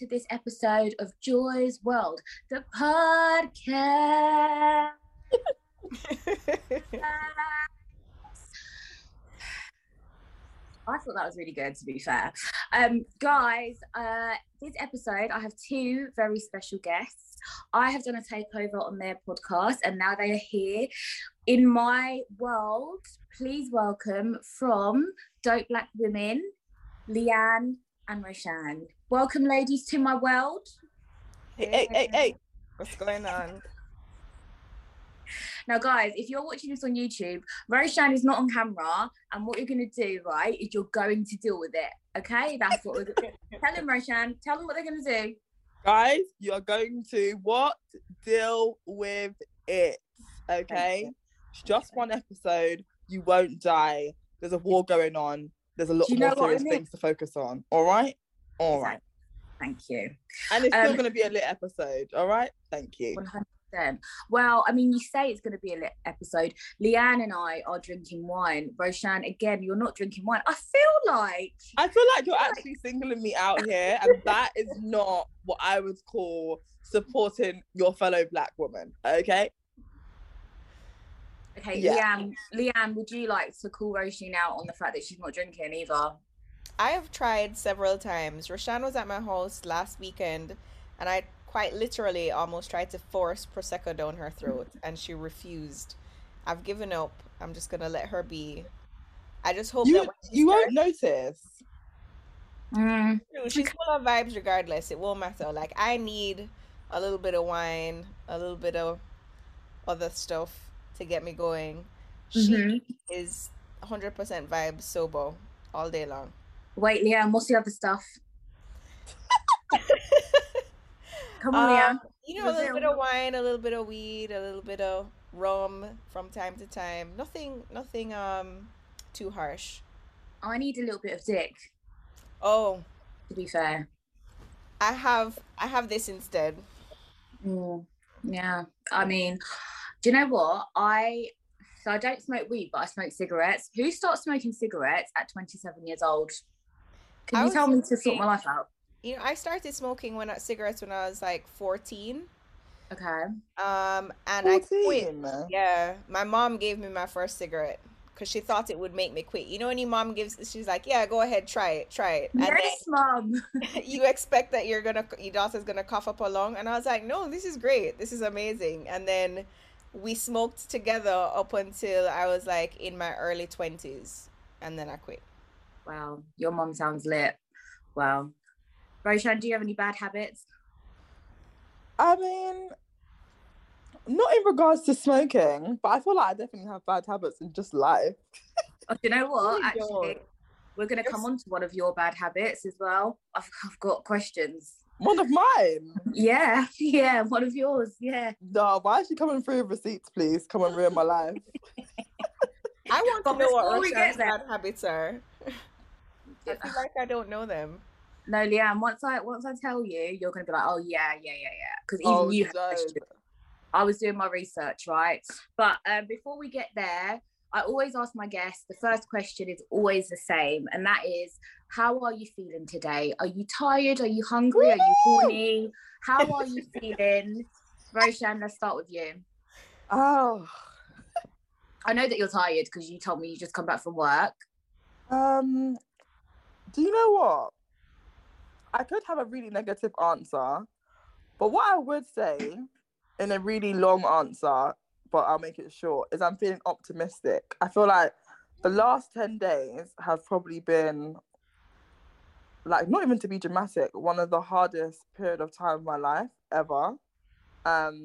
to this episode of Joy's World, the podcast. I thought that was really good, to be fair. Guys, this episode, I have two very special guests. I have done a takeover on their podcast, and now they are here in my world. Please welcome, from Dope Black Women, Leanne and Roshan. Welcome, ladies, to my world. Hey. What's going on? Now, guys, if you're watching this on YouTube, Roshan is not on camera, and what you're going to do, right, is you're going to deal with it, okay? That's what we're going to do. Tell them, Roshan. Tell them what they're going to do. Guys, you're going to what? Deal with it, okay? It's just one episode. You won't die. There's a war going on. There's a lot more serious things to focus on, all right? All right. Thank you. And it's still going to be a lit episode, all right? Thank you. 100%. Well, I mean, you say it's going to be a lit episode. Leanne and I are drinking wine. Roshan, again, you're not drinking wine. I feel like you're actually singling me out here, and that is not what I would call supporting your fellow Black woman. Okay, yeah. Leanne, would you like to call Roshan out on the fact that she's not drinking either? I have tried several times. Roshan was at my house last weekend, and I quite literally almost tried to force Prosecco down her throat, and she refused. I've given up. I'm just gonna let her be. I just hope that when you won't notice. She's full of vibes regardless. It won't matter. Like, I need a little bit of wine, a little bit of other stuff to get me going. She is 100% vibe sober all day long. Wait, Leanne, what's the other stuff? Come on, Leanne. A little bit of wine, a little bit of weed, a little bit of rum from time to time. Nothing too harsh. I need a little bit of dick. Oh. To be fair. I have this instead. Yeah. I mean, do you know what? I don't smoke weed, but I smoke cigarettes. Who starts smoking cigarettes at 27 years old? Can you tell me to sort my life out? You know, I started smoking cigarettes when I was like 14. Okay. And 14. I quit. Yeah. My mom gave me my first cigarette because she thought it would make me quit. You know, when your mom she's like, yeah, go ahead, try it. And yes, mom. You expect that your daughter's going to cough up a lung. And I was like, no, this is great. This is amazing. And then we smoked together up until I was like in my early 20s. And then I quit. Wow. Your mom sounds lit. Wow. Roshan, do you have any bad habits? I mean, not in regards to smoking, but I feel like I definitely have bad habits in just life. Oh, you know what? Actually, we're going to come on to one of your bad habits as well. I've got questions. One of mine? Yeah, one of yours, yeah. No, why is she coming through with receipts, please? Come and ruin my life. I want to know what Roshan's bad habits are. I feel like I don't know them. No, Leanne, once I tell you, you're going to be like, oh, yeah. Because even you have questions. I was doing my research, right? But before we get there, I always ask my guests, the first question is always the same. And that is, how are you feeling today? Are you tired? Are you hungry? Woo! Are you horny? How are you feeling? Roshan, let's start with you. Oh. I know that you're tired because you told me you just come back from work. Do you know what? I could have a really negative answer, but what I would say in a really long answer, but I'll make it short, is I'm feeling optimistic. I feel like the last 10 days have probably been, like, not even to be dramatic, one of the hardest period of time of my life ever. But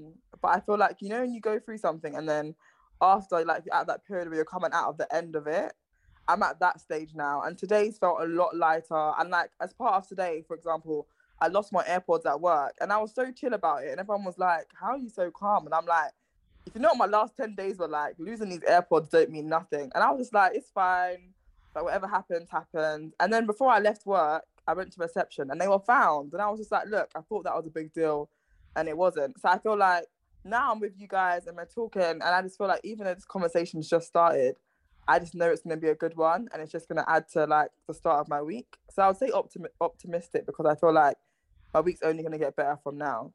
I feel like, you know, when you go through something and then after, like, you're at that period where you're coming out of the end of it, I'm at that stage now, and today's felt a lot lighter. And like, as part of today, for example, I lost my AirPods at work, and I was so chill about it, and everyone was like, how are you so calm? And I'm like, if you know what my last 10 days were like, losing these AirPods don't mean nothing. And I was just like, it's fine, like, whatever happens, happens. And then before I left work, I went to reception, and they were found, and I was just like, look, I thought that was a big deal, and it wasn't. So I feel like now I'm with you guys, and we're talking, and I just feel like even though this conversation's just started, I just know it's going to be a good one, and it's just going to add to, like, the start of my week. So I would say optimistic because I feel like my week's only going to get better from now.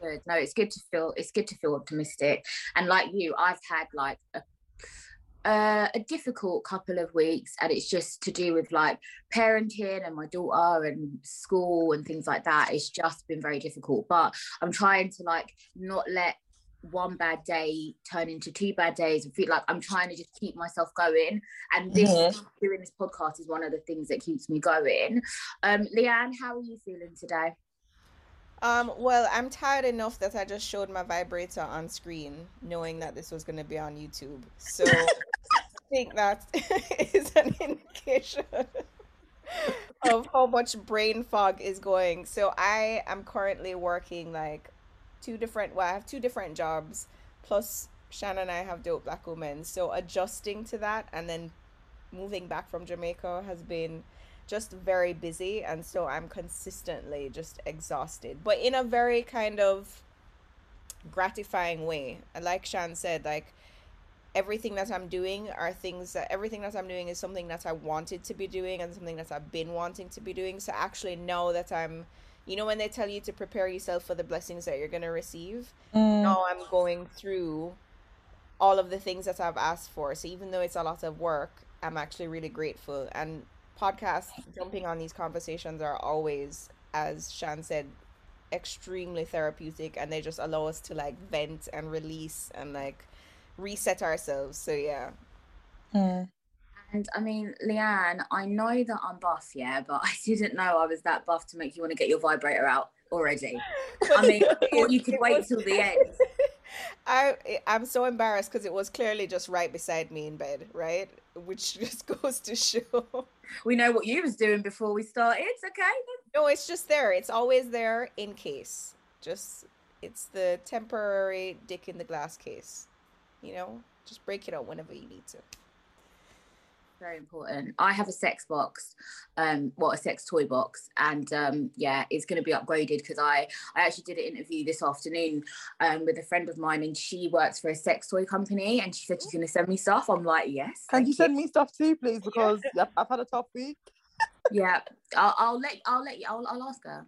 Good. No, it's good to feel, it's good to feel optimistic. And like you, I've had like a difficult couple of weeks, and it's just to do with like parenting and my daughter and school and things like that. It's just been very difficult, but I'm trying to like not let one bad day turn into two bad days and feel like I'm trying to just keep myself going, and this doing this podcast is one of the things that keeps me going. Leanne, how are you feeling today? Well, I'm tired enough that I just showed my vibrator on screen knowing that this was going to be on YouTube, so I think that is an indication of how much brain fog is going. So I am currently working like I have two different jobs, plus Shan and I have Dope Black Women, so adjusting to that and then moving back from Jamaica has been just very busy, and so I'm consistently just exhausted, but in a very kind of gratifying way. Like Shan said, like everything that I'm doing is something that I wanted to be doing and something that I've been wanting to be doing. So actually now that I'm, you know, when they tell you to prepare yourself for the blessings that you're going to receive, now I'm going through all of the things that I've asked for. So even though it's a lot of work, I'm actually really grateful. And podcasts, jumping on these conversations are always, as Shan said, extremely therapeutic, and they just allow us to like vent and release and like reset ourselves. So yeah. Yeah. And I mean, Leanne, I know that I'm buff, yeah, but I didn't know I was that buff to make you want to get your vibrator out already. I mean, or you could wait till the end. I'm so embarrassed because it was clearly just right beside me in bed, right? Which just goes to show. We know what you was doing before we started, okay? No, it's just there. It's always there in case. Just, it's the temporary dick in the glass case, you know? Just break it out whenever you need to. Very important. I have a sex box, a sex toy box, and it's going to be upgraded because I actually did an interview this afternoon with a friend of mine, and she works for a sex toy company, and she said she's going to send me stuff. I'm like, yes. Can you send me stuff too, please? Because I've had a tough week. Yeah, I'll ask her.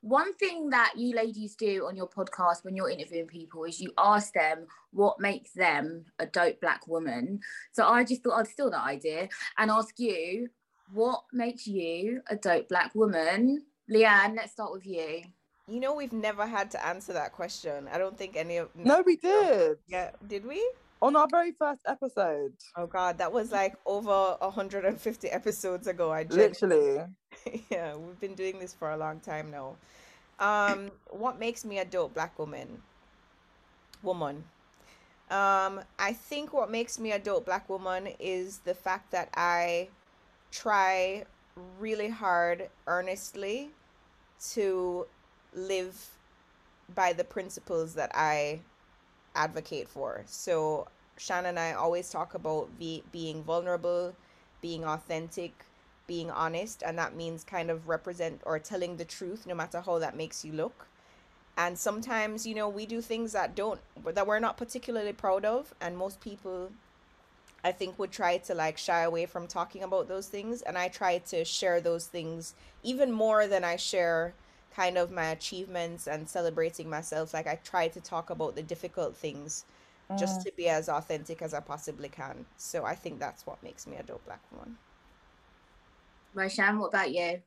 One thing that you ladies do on your podcast when you're interviewing people is you ask them what makes them a dope black woman. So I just thought I'd steal that idea and ask you, what makes you a dope black woman? Leanne, let's start with you. You know, we've never had to answer that question. I don't think any of... No, we did. Yeah, did we? On our very first episode. Oh God, that was like over 150 episodes ago. Literally. Yeah, we've been doing this for a long time now. What makes me a dope black woman? I think what makes me a dope black woman is the fact that I try really hard, earnestly, to live by the principles that I advocate for. So Shan and I always talk about being vulnerable, being authentic, being honest, and that means kind of represent or telling the truth no matter how that makes you look. And sometimes, you know, we do things that we're not particularly proud of, and most people I think would try to like shy away from talking about those things, and I try to share those things even more than I share kind of my achievements and celebrating myself. Like I try to talk about the difficult things just to be as authentic as I possibly can. So I think that's what makes me a dope black woman. Roshan, what about you?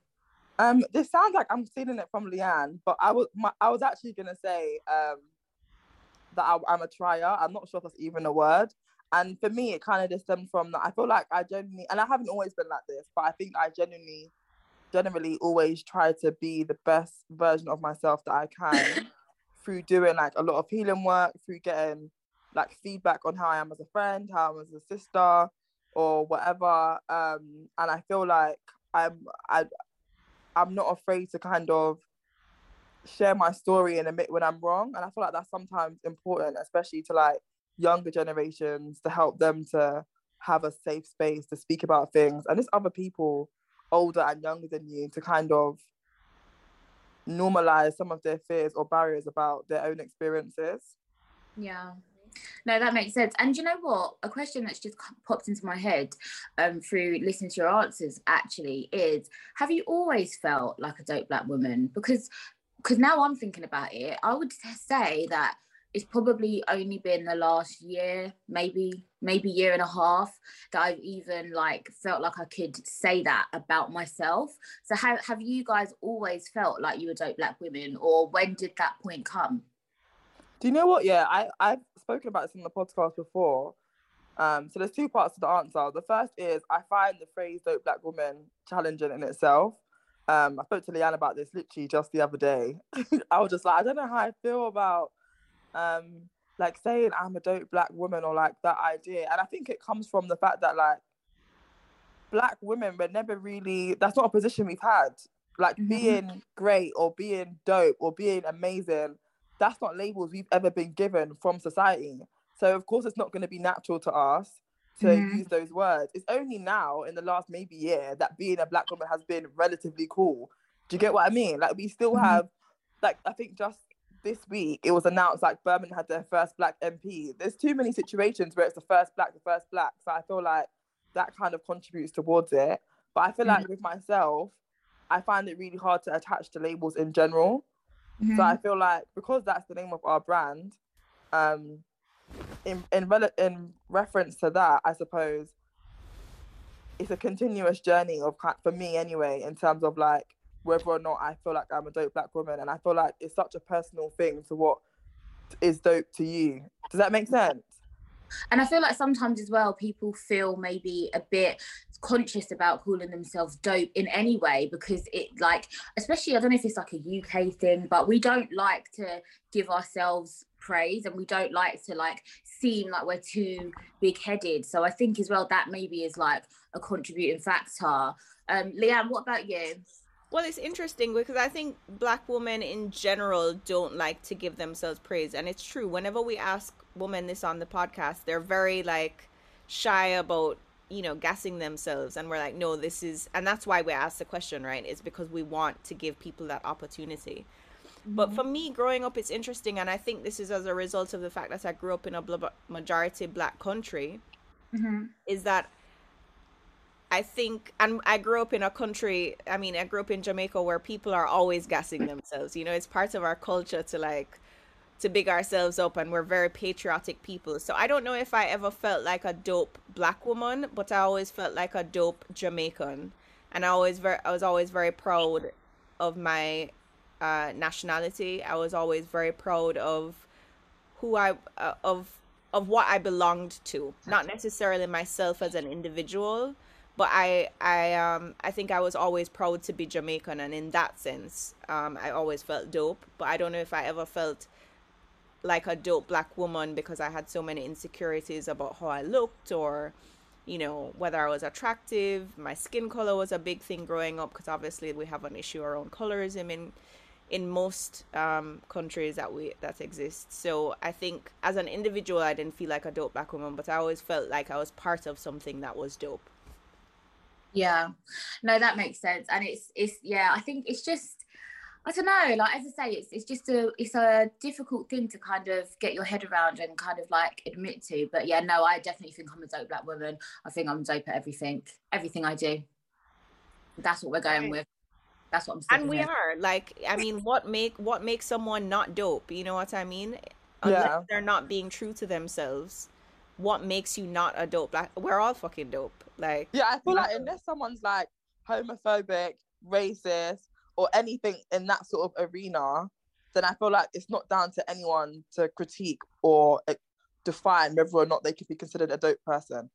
This sounds like I'm stealing it from Leanne, but I was actually going to say that I'm a trier. I'm not sure if that's even a word. And for me, it kind of just stemmed from that. I feel like I genuinely, and I haven't always been like this, but I think I generally always try to be the best version of myself that I can through doing like a lot of healing work, through getting like feedback on how I am as a friend, how I'm as a sister or whatever, and I feel like I'm not afraid to kind of share my story and admit when I'm wrong. And I feel like that's sometimes important, especially to like younger generations, to help them to have a safe space to speak about things, and there's other people older and younger than you to kind of normalize some of their fears or barriers about their own experiences. Yeah, No, that makes sense. And you know what? A question that's just popped into my head through listening to your answers actually is, have you always felt like a dope black woman? Because now I'm thinking about it, I would say that it's probably only been the last year, maybe year and a half, that I've even like felt like I could say that about myself. So have you guys always felt like you were dope black women, or when did that point come? Do you know what? Yeah, I've spoken about this in the podcast before. So there's two parts to the answer. The first is I find the phrase dope black woman challenging in itself. I spoke to Leanne about this literally just the other day. I was just like, I don't know how I feel about like saying I'm a dope black woman, or like that idea. And I think it comes from the fact that like black women were never really, that's not a position we've had. Like being great or being dope or being amazing, that's not labels we've ever been given from society. So of course it's not going to be natural to us to use those words. It's only now in the last maybe year that being a black woman has been relatively cool. Do you get what I mean? Like we still have, like I think just this week it was announced like Birmingham had their first black MP. There's too many situations where it's the first black. So I feel like that kind of contributes towards it. But I feel like with myself, I find it really hard to attach to labels in general. So I feel like because that's the name of our brand, in reference to that, I suppose it's a continuous journey of, for me anyway, in terms of like whether or not I feel like I'm a dope black woman. And I feel like it's such a personal thing to what is dope to you. Does that make sense? And I feel like sometimes as well, people feel maybe a bit conscious about calling themselves dope in any way, because it like, especially, I don't know if it's like a UK thing, but we don't like to give ourselves praise, and we don't like to like seem like we're too big-headed. So I think as well, that maybe is like a contributing factor. Leanne, what about you? Well, it's interesting because I think black women in general don't like to give themselves praise. And it's true. Whenever we ask women this on the podcast, they're very like shy about, you know, gassing themselves. And we're like, no, this is, and that's why we asked the question, right? It's because we want to give people that opportunity. But for me, growing up, it's interesting. And I think this is as a result of the fact that I grew up in a majority black country, is that I think, and I grew up in Jamaica where people are always gassing themselves. You know, it's part of our culture to like, to big ourselves up, and we're very patriotic people. So I don't know if I ever felt like a dope black woman, but I always felt like a dope Jamaican. And I was always very proud of my nationality. I was always very proud of who of what I belonged to, not necessarily myself as an individual. But I think I was always proud to be Jamaican, and in that sense, I always felt dope. But I don't know if I ever felt like a dope black woman because I had so many insecurities about how I looked, or, you know, whether I was attractive. My skin color was a big thing growing up because obviously we have an issue around colorism in most countries that exist. So I think as an individual, I didn't feel like a dope black woman, but I always felt like I was part of something that was dope. Yeah, no, that makes sense. And it's yeah, I think it's just, I don't know, like as I say, it's just a difficult thing to kind of get your head around and kind of like admit to. But yeah, no, I definitely think I'm a dope black woman. I think I'm dope at everything I do. That's what we're going with. That's what I'm saying. And we are like, I mean, what makes someone not dope? You know what I mean? Unless they're not being true to themselves. What makes you not a dope black? We're all fucking dope. Like, yeah, I feel like unless someone's like homophobic, racist, or anything in that sort of arena, then I feel like it's not down to anyone to critique or define whether or not they could be considered a dope person.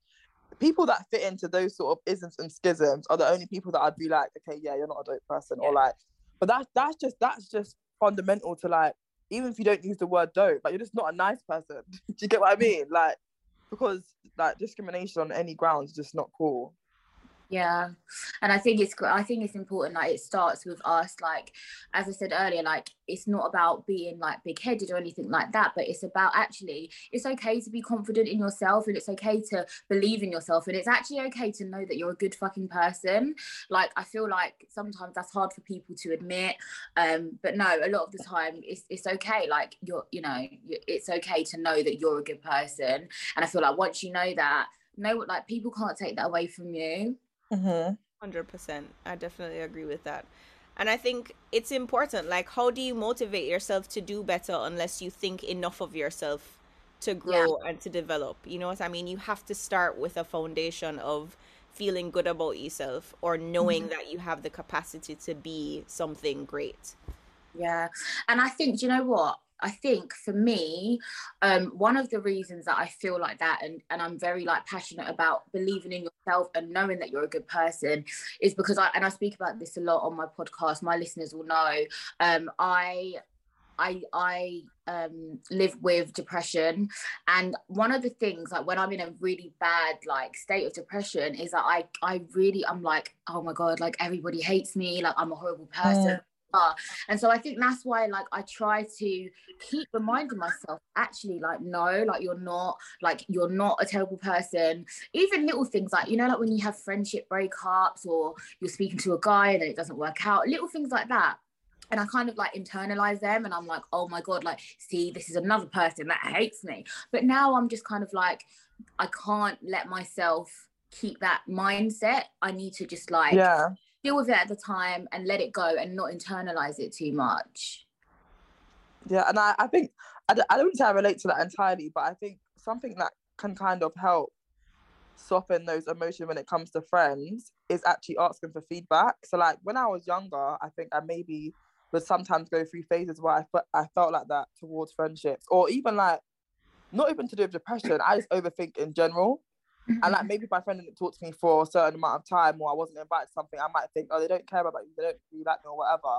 People that fit into those sort of isms and schisms are the only people that I'd be like, okay, yeah, you're not a dope person, or like. But that's just fundamental to like, even if you don't use the word dope, like you're just not a nice person. Do you get what I mean? Like. Because like discrimination on any ground is just not cool. Yeah, and I think it's important. Like, it starts with us. Like, as I said earlier, like, it's not about being like big-headed or anything like that, but it's about actually, it's okay to be confident in yourself, and it's okay to believe in yourself, and it's actually okay to know that you're a good fucking person. Like, I feel like sometimes that's hard for people to admit, but no, a lot of the time it's okay. Like, it's okay to know that you're a good person, and I feel like once you know that, like, people can't take that away from you. Mm-hmm. 100%. I definitely agree with that. And I think it's important. Like, how do you motivate yourself to do better unless you think enough of yourself to grow and to develop? You know what I mean? You have to start with a foundation of feeling good about yourself, or knowing that you have the capacity to be something great. Yeah. And I think, do you know what? I think for me, one of the reasons that I feel like that, and I'm very like passionate about believing in yourself and knowing that you're a good person, is because I speak about this a lot on my podcast, my listeners will know, I live with depression. And one of the things, like, when I'm in a really bad like state of depression, is that I'm like, oh my God, like, everybody hates me, like, I'm a horrible person. And so I think that's why, like, I try to keep reminding myself, actually, like, no, like, you're not a terrible person. Even little things, like, you know, like when you have friendship breakups, or you're speaking to a guy and it doesn't work out, little things like that. And I kind of like internalize them, and I'm like, oh my God, like, see, this is another person that hates me. But now I'm just kind of like, I can't let myself keep that mindset. I need to just like deal with it at the time and let it go, and not internalize it too much. Yeah, and I think I don't think I relate to that entirely, but I think something that can kind of help soften those emotions when it comes to friends is actually asking for feedback. So, like, when I was younger, I think I maybe would sometimes go through phases where I felt like that towards friendships, or even like not even to do with depression. I just overthink in general. And like, maybe my friend didn't talk to me for a certain amount of time, or I wasn't invited to something, I might think, oh, they don't care about you, they don't really like me, or whatever.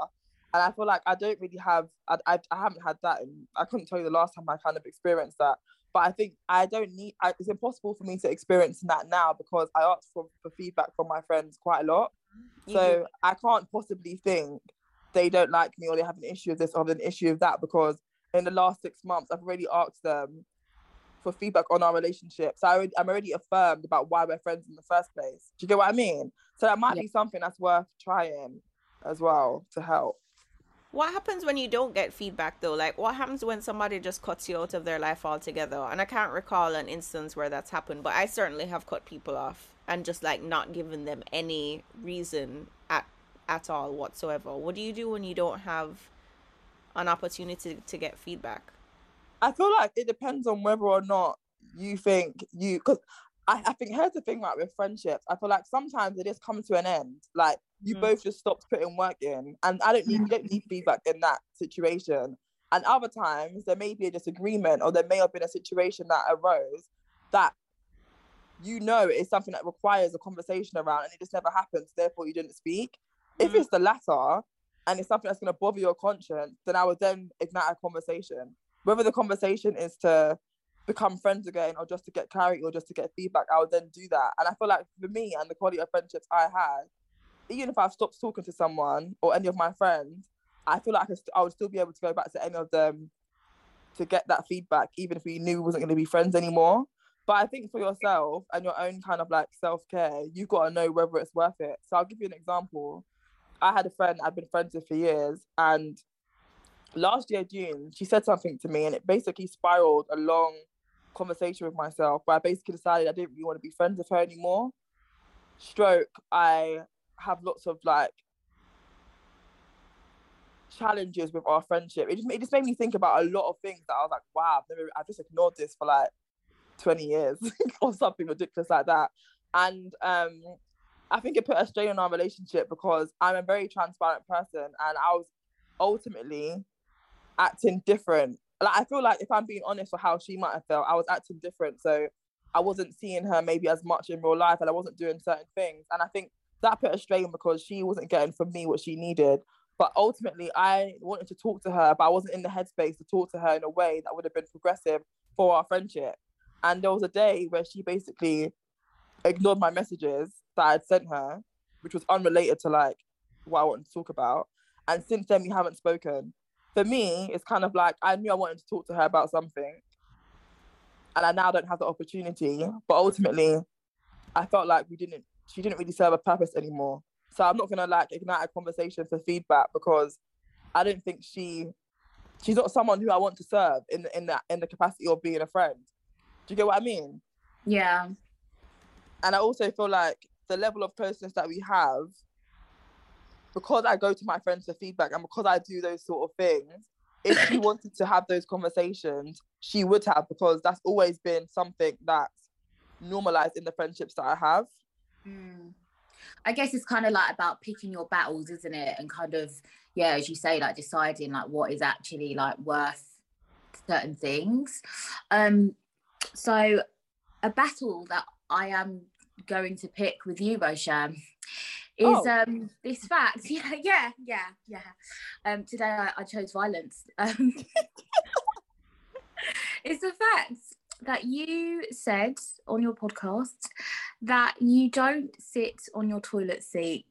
And I feel like I haven't had that, and I couldn't tell you the last time I kind of experienced that. But I think it's impossible for me to experience that now, because I ask for feedback from my friends quite a lot. So I can't possibly think they don't like me, or they have an issue with this, or an issue with that, because in the last 6 months I've already asked them for feedback on our relationship. So I'm already affirmed about why we're friends in the first place. Do you get what I mean? So that might be something that's worth trying as well to help. What happens when you don't get feedback though? Like, what happens when somebody just cuts you out of their life altogether? And I can't recall an instance where that's happened, but I certainly have cut people off and just like not given them any reason at all whatsoever. What do you do when you don't have an opportunity to get feedback? I feel like it depends on whether or not you think you... Because I think, here's the thing, right, with friendships, I feel like sometimes it just comes to an end. Like, you both just stopped putting work in. And you don't need feedback in that situation. And other times, there may be a disagreement, or there may have been a situation that arose that you know is something that requires a conversation around, and it just never happens, therefore you didn't speak. If it's the latter, and it's something that's going to bother your conscience, then I would then ignite a conversation. Whether the conversation is to become friends again, or just to get clarity, or just to get feedback, I would then do that. And I feel like for me and the quality of friendships I had, even if I've stopped talking to someone or any of my friends, I feel like I would still be able to go back to any of them to get that feedback, even if we knew we wasn't going to be friends anymore. But I think for yourself and your own kind of like self-care, you've got to know whether it's worth it. So I'll give you an example. I had a friend I've been friends with for years, and last year, June, she said something to me, and it basically spiraled a long conversation with myself, where I basically decided I didn't really want to be friends with her anymore. Stroke, I have lots of like challenges with our friendship. It just made me think about a lot of things that I was like, wow, I've just ignored this for like 20 years or something ridiculous like that. And I think it put a strain on our relationship, because I'm a very transparent person, and I was ultimately acting different. Like, I feel like if I'm being honest for how she might have felt, I was acting different, so I wasn't seeing her maybe as much in real life, and I wasn't doing certain things, and I think that put a strain, because she wasn't getting from me what she needed. But ultimately I wanted to talk to her, but I wasn't in the headspace to talk to her in a way that would have been progressive for our friendship. And there was a day where she basically ignored my messages, that I'd sent her, which was unrelated to like what I wanted to talk about. And since then, we haven't spoken. For me, it's kind of like I knew I wanted to talk to her about something, and I now don't have the opportunity. But ultimately, I felt like she didn't really serve a purpose anymore. So I'm not gonna like ignite a conversation for feedback, because I don't think she's not someone who I want to serve in the capacity of being a friend. Do you get what I mean? Yeah. And I also feel like the level of closeness that we have, because I go to my friends for feedback and because I do those sort of things, if she wanted to have those conversations, she would have, because that's always been something that's normalized in the friendships that I have. Mm. I guess it's kind of like about picking your battles, isn't it? And kind of, yeah, as you say, like deciding like what is actually like worth certain things. So a battle that I am going to pick with you, Roshan, is this fact. Yeah. Today I chose violence. It's a fact that you said on your podcast that you don't sit on your toilet seat.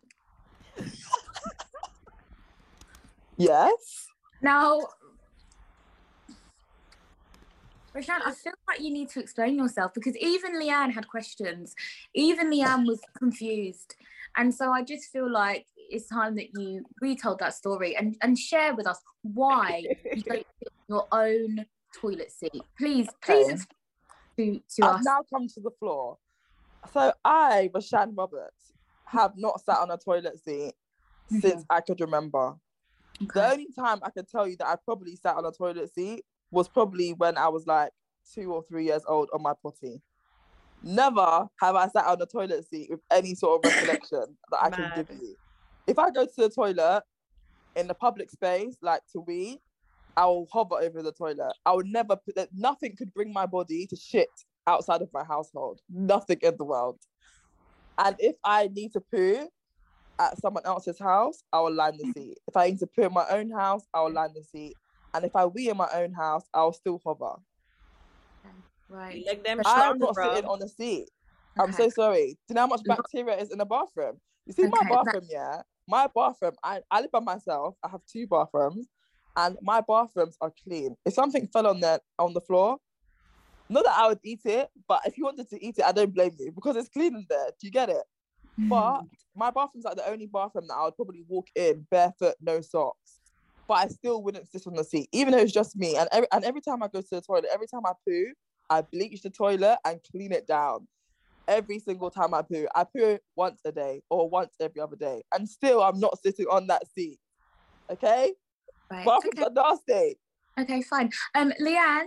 Yes. Now, Roshan, I feel like you need to explain yourself, because even Leanne had questions. Even Leanne was confused. And so I just feel like it's time that you retold that story and share with us why you don't sit on your own toilet seat. Please explain to us. I've now come to the floor. So I, Shan Roberts, have not sat on a toilet seat since I could remember. Okay. The only time I could tell you that I probably sat on a toilet seat was probably when I was like 2 or 3 years old on my potty. Never have I sat on the toilet seat with any sort of recollection that I can give you. If I go to the toilet in the public space, like to wee, I will hover over the toilet. I would never put that. Nothing could bring my body to shit outside of my household. Nothing in the world. And if I need to poo at someone else's house, I will line the seat. If I need to poo in my own house, I will line the seat. And if I wee in my own house, I will still hover. Right. Like them I'm not sitting on the seat. Okay. I'm so sorry. Do you know how much bacteria is in the bathroom? You see, my bathroom, yeah? My bathroom, I live by myself. I have 2 bathrooms, and my bathrooms are clean. If something fell on the floor, not that I would eat it, but if you wanted to eat it, I don't blame you, because it's clean in there. Do you get it? Mm-hmm. But my bathroom's like the only bathroom that I would probably walk in barefoot, no socks. But I still wouldn't sit on the seat, even though it's just me. And every time I go to the toilet, every time I poo, I bleach the toilet and clean it down. Every single time I poo once a day or once every other day. And still, I'm not sitting on that seat. Okay? Right. Bathrooms are nasty. Okay, fine. Leanne,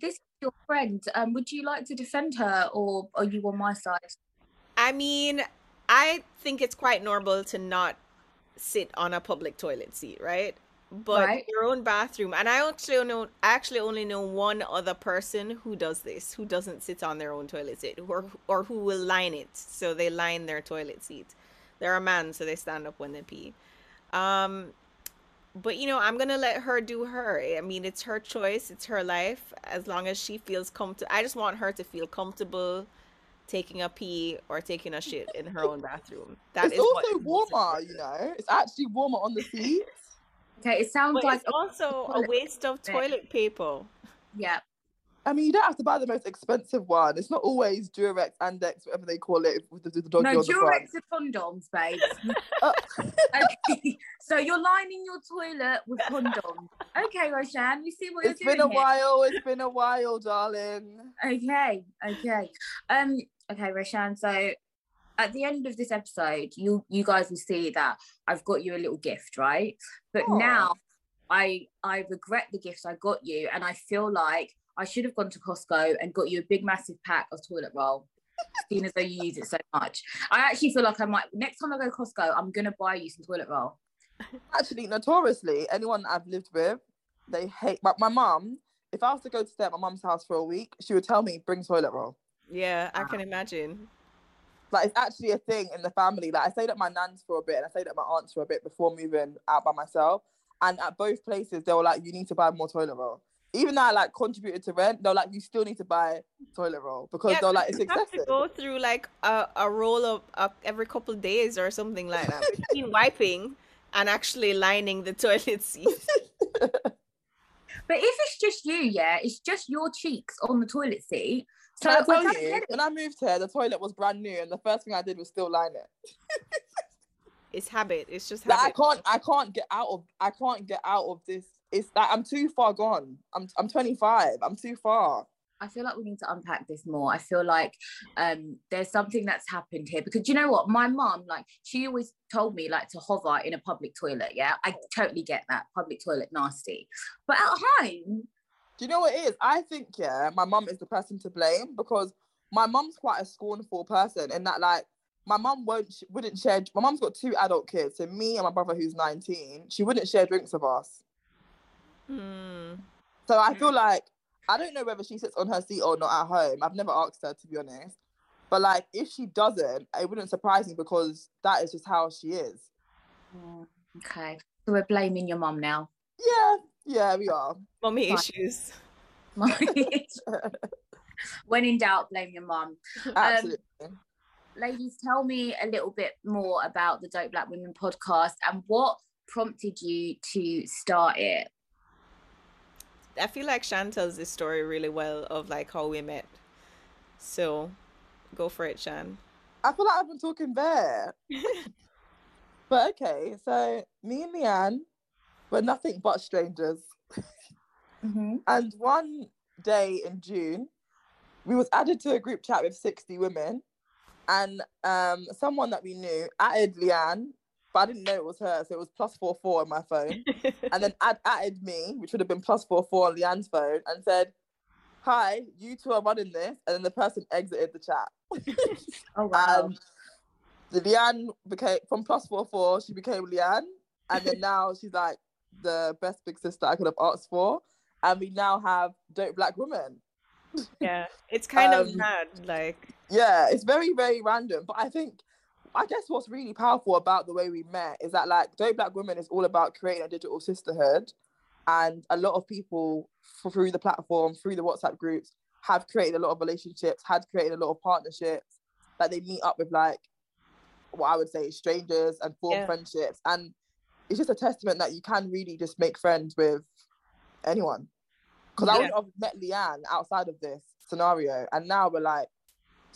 this is your friend. Would you like to defend her, or are you on my side? I mean, I think it's quite normal to not sit on a public toilet seat, right? But your own bathroom, and I actually only know one other person who does this, who doesn't sit on their own toilet seat, or who will line it. So they line their toilet seat. They're a man, so they stand up when they pee. But you know, I'm gonna let her do her. I mean, it's her choice, it's her life. As long as she feels comfortable, I just want her to feel comfortable taking a pee or taking a shit in her own bathroom. It's also warmer, you know. It's actually warmer on the seat. Okay, it sounds but like it's also a waste of toilet paper. Yeah. I mean, you don't have to buy the most expensive one. It's not always Durex, Andex, whatever they call it, with the doggy on the front. No, Durex are condoms, babe. Okay, so you're lining your toilet with condoms. Okay, Roshan, you see what you're doing. It's been a while, darling. Okay. Okay, Roshan, so at the end of this episode, you guys will see that I've got you a little gift, right? But now I regret the gift I got you, and I feel like I should have gone to Costco and got you a big massive pack of toilet roll, seeing as though you use it so much. I actually feel like I might, next time I go to Costco, I'm gonna buy you some toilet roll. Actually, notoriously, anyone I've lived with, they hate, but my mum, if I was to go to stay at my mum's house for a week, she would tell me, bring toilet roll. Yeah, I can imagine. Like, it's actually a thing in the family. Like, I stayed at my nan's for a bit and I stayed at my aunt's for a bit before moving out by myself. And at both places, they were like, you need to buy more toilet roll. even though I like contributed to rent, they're like, you still need to buy toilet roll because they're like, it's excessive. You have to go through like a roll of every couple of days or something like that between wiping and actually lining the toilet seat. But if it's just you, yeah, it's just your cheeks on the toilet seat. So I tell you, when I moved here, the toilet was brand new, and the first thing I did was still line it. It's habit. It's just habit. Like, I can't get out of this. It's like I'm too far gone. I'm 25. I'm too far. I feel like we need to unpack this more. I feel like there's something that's happened here, because you know what? My mum, like, she always told me like to hover in a public toilet. Yeah, I totally get that. Public toilet, nasty. But at home, do you know what it is? I think, yeah, my mum is the person to blame, because my mum's quite a scornful person, and that like my mum wouldn't share. My mum's got two adult kids, so me and my brother who's 19. She wouldn't share drinks with us. Mm. So I feel like, I don't know whether she sits on her seat or not at home. I've never asked her, to be honest. But, like, if she doesn't, it wouldn't surprise me, because that is just how she is. Yeah. Okay. So we're blaming your mum now. Yeah. Yeah, we are. Mummy issues. Mummy issues. When in doubt, blame your mum. Absolutely. Ladies, tell me a little bit more about the Dope Black Women podcast and what prompted you to start it. I feel like Shan tells this story really well of like how we met. So go for it, Shan. I feel like I've been talking there. But okay, so me and Leanne were nothing but strangers. Mm-hmm. And one day in June, we was added to a group chat with 60 women. And someone that we knew added Leanne, but I didn't know it was her, so it was +44 on my phone. And then added me, which would have been +44 on Leanne's phone, and said, "Hi, you two are running this." And then the person exited the chat. Oh wow! The Leanne became, from +44, she became Leanne, and then now she's like the best big sister I could have asked for, and we now have Dope Black Women. Yeah, it's kind of mad, like. Yeah, it's very, very random, but I guess what's really powerful about the way we met is that like Dope Black Women is all about creating a digital sisterhood, and a lot of people through the platform, through the WhatsApp groups, have created a lot of relationships, had created a lot of partnerships, that they meet up with like what I would say strangers and form friendships, and it's just a testament that you can really just make friends with anyone. Because I would have met Leanne outside of this scenario, and now we're like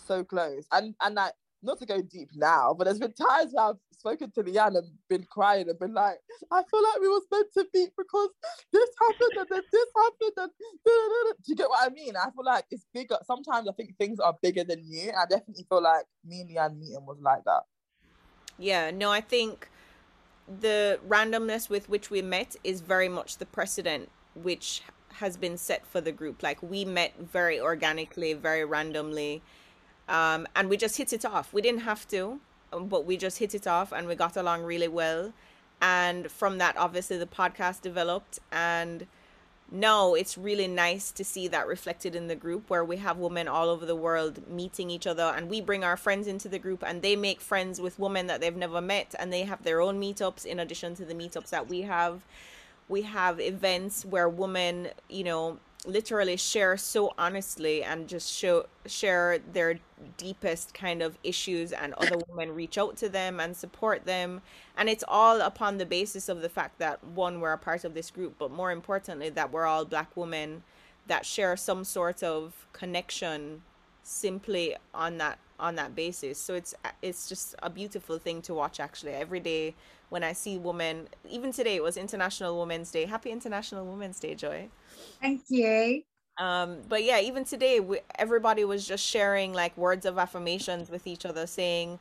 so close, and like, not to go deep now, but there's been times where I've spoken to Leanne and been crying and been like, I feel like we was meant to meet because this happened and then this happened and do you get what I mean? I feel like it's bigger. Sometimes I think things are bigger than you. I definitely feel like me and Leanne meeting was like that. Yeah, no, I think the randomness with which we met is very much the precedent which has been set for the group. Like, we met very organically, very randomly. And we just hit it off. We didn't have to, but we just hit it off and we got along really well. And from that, obviously, the podcast developed. And now it's really nice to see that reflected in the group, where we have women all over the world meeting each other, and we bring our friends into the group and they make friends with women that they've never met, and they have their own meetups in addition to the meetups that we have. We have events where women, you know, literally share so honestly and just share their deepest kind of issues, and other women reach out to them and support them. And it's all upon the basis of the fact that, one, we're a part of this group, but more importantly, that we're all Black women that share some sort of connection simply on that basis. So it's just a beautiful thing to watch, actually. Every day when I see women, even today, it was International Women's Day. Happy International Women's Day, Joy. Thank you. But yeah, even today, everybody was just sharing like words of affirmations with each other, saying,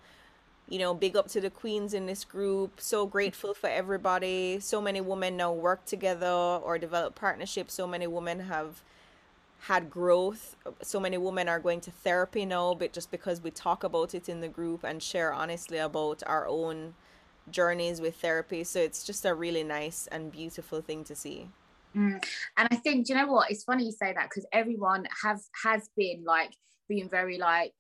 you know, big up to the queens in this group. So grateful for everybody. So many women now work together or develop partnerships. So many women have had growth. So many women are going to therapy now, but just because we talk about it in the group and share honestly about our own journeys with therapy. So it's just a really nice and beautiful thing to see. Mm. And I think, do you know what, it's funny you say that, because everyone has been like being very like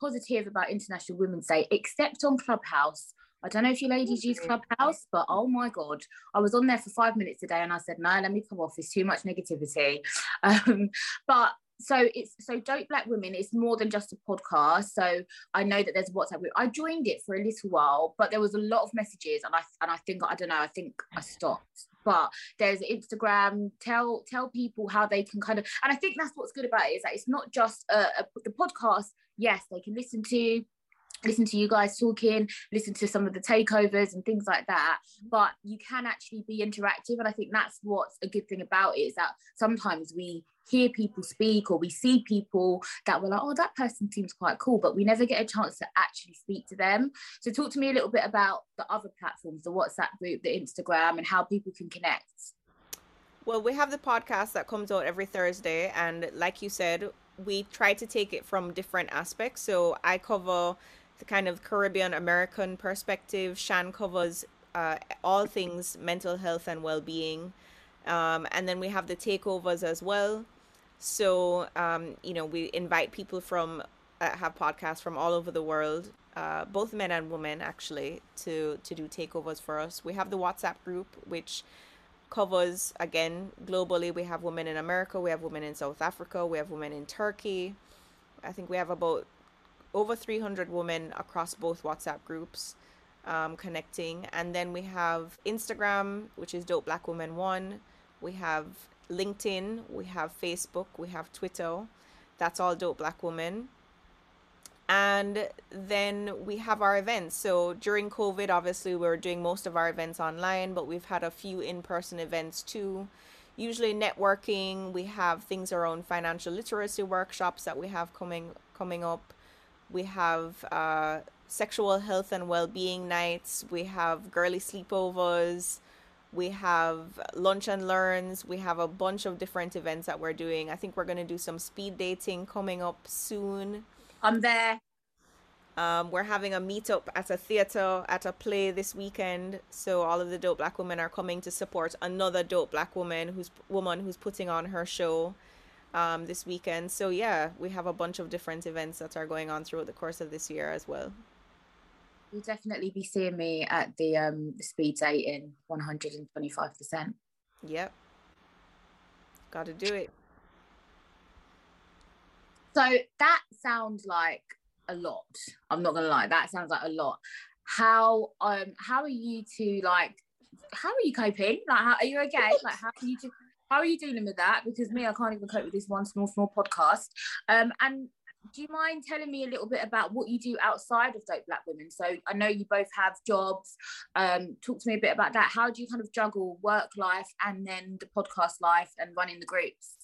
positive about International Women's Day, except on Clubhouse I don't know if you ladies use Clubhouse, but oh my God, I was on there for 5 minutes today and I said, no, let me come off. It's too much negativity. But so it's, so Dope Black Women, it's more than just a podcast. So I know that there's a WhatsApp group. I joined it for a little while, but there was a lot of messages and I think I stopped. But there's Instagram, tell people how they can kind of, and I think that's what's good about it, is that it's not just the podcast. Yes, they can listen to you guys talking, listen to some of the takeovers and things like that, but you can actually be interactive. And I think that's what's a good thing about it, is that sometimes we hear people speak or we see people that we're like, oh, that person seems quite cool, but we never get a chance to actually speak to them. So talk to me a little bit about the other platforms, the WhatsApp group, the Instagram, and how people can connect. Well, we have the podcast that comes out every Thursday, and like you said, we try to take it from different aspects. So I cover the kind of Caribbean American perspective. Shan covers all things mental health and well-being, and then we have the takeovers as well. So we invite people from have podcasts from all over the world, both men and women actually, to do takeovers for us. We have the WhatsApp group, which covers, again, globally. We have women in America, we have women in South Africa, we have women in Turkey. I think we have about over 300 women across both WhatsApp groups connecting. And then we have Instagram, which is Dope Black Women 1. We have LinkedIn, we have Facebook, we have Twitter. That's all Dope Black Women. And then we have our events. So during COVID, obviously, we were doing most of our events online, but we've had a few in-person events too. Usually networking, we have things around financial literacy workshops that we have coming up. We have sexual health and well-being nights. We have girly sleepovers. We have lunch and learns. We have a bunch of different events that we're doing. I think we're going to do some speed dating coming up soon. I'm there. We're having a meetup at a theater, at a play this weekend. So all of the Dope Black Women are coming to support another Dope Black Woman who's putting on her show this weekend. So yeah, we have a bunch of different events that are going on throughout the course of this year as well. You'll definitely be seeing me at the speed dating, 125%. Yep, got to do it. So that sounds like a lot. I'm not gonna lie, that sounds like a lot. How are you coping? Like, how are you okay? Like, how are you dealing with that? Because me, I can't even cope with this one small podcast. And do you mind telling me a little bit about what you do outside of Dope Black Women? So I know you both have jobs. Talk to me a bit about that. How do you kind of juggle work life and then the podcast life and running the groups?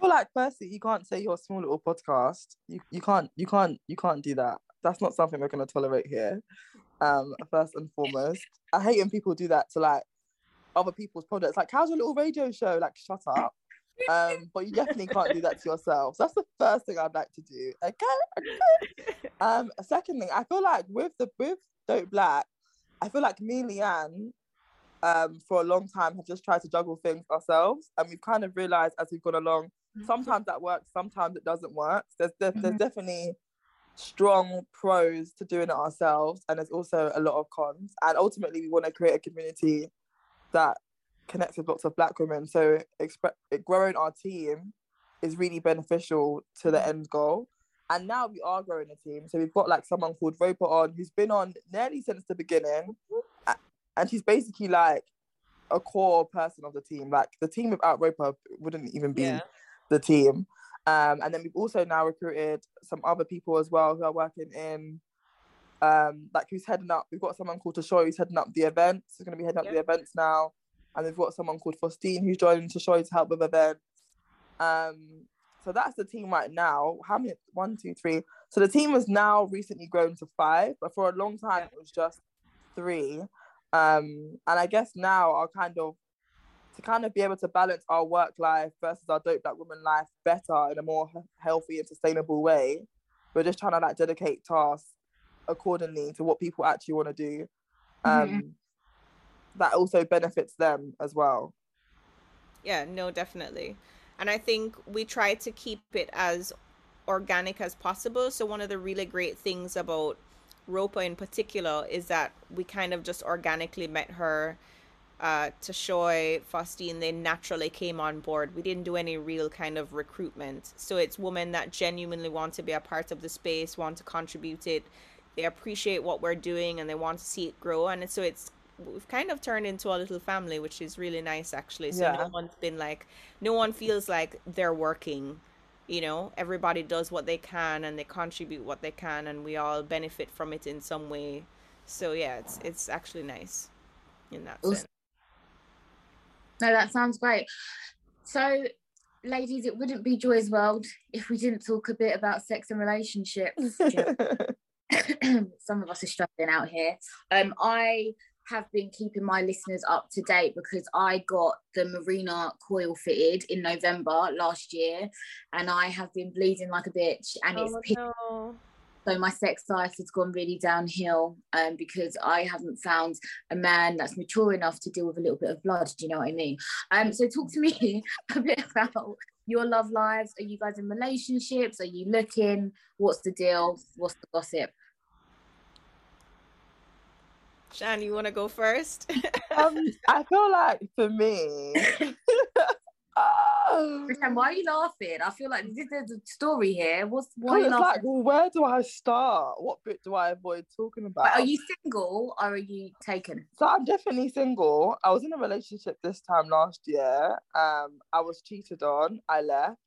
Well, like, firstly, you can't say you're a small little podcast. You can't do that. That's not something we're going to tolerate here. First and foremost, I hate when people do that to like other people's products. Like, how's your little radio show? Like, shut up. But you definitely can't do that to yourself. So that's the first thing I'd like to do. Okay. Secondly, I feel like with Dope Black, I feel like me and Leanne, for a long time have just tried to juggle things ourselves, and we've kind of realized as we've gone along, sometimes that works, sometimes it doesn't work. There's definitely strong pros to doing it ourselves, and there's also a lot of cons, and ultimately we want to create a community that connects with lots of Black women, so growing our team is really beneficial to the end goal. And now we are growing a team, so we've got like someone called Roper on, who's been on nearly since the beginning. And she's basically like a core person of the team. Like, the team without Roper wouldn't even be the team. And then we've also now recruited some other people as well who are working in, who's heading up. We've got someone called Tashoy who's heading up the events. She's going to be heading up the events now. And we've got someone called Faustine who's joining Tashoy to help with events. So that's the team right now. How many? 1, 2, 3. So the team has now recently grown to 5, but for a long time it was just 3. And I guess now our to be able to balance our work life versus our Dope Black Women life better in a more healthy and sustainable way, we're just trying to like dedicate tasks accordingly to what people actually want to do. That also benefits them as well. Yeah, no, definitely. And I think we try to keep it as organic as possible. So one of the really great things about Roper in particular is that we kind of just organically met her. Tashoy, Faustine, they naturally came on board. We didn't do any real kind of recruitment. So it's women that genuinely want to be a part of the space, want to contribute it. They appreciate what we're doing and they want to see it grow. And so it's, we've kind of turned into a little family, which is really nice actually. So yeah. No one's been like, no one feels like they're working, you know, everybody does what they can and they contribute what they can and we all benefit from it in some way. So yeah, it's actually nice in that sense. No, that sounds great. So, ladies, it wouldn't be Joy's World if we didn't talk a bit about sex and relationships. Some of us are struggling out here. I have been keeping my listeners up to date because I got the Marina coil fitted in November last year and I have been bleeding like a bitch and So my sex life has gone really downhill because I haven't found a man that's mature enough to deal with a little bit of blood. Do you know what I mean? So talk to me a bit about your love lives. Are you guys in relationships? Are you looking? What's the deal? What's the gossip? Shan, you want to go first? I feel like for me... why are you laughing? I feel like there's a story here. Why are you laughing? Like, well, where do I start? What bit do I avoid talking about? But are you single or are you taken? So I'm definitely single. I was in a relationship this time last year. I was cheated on. I left.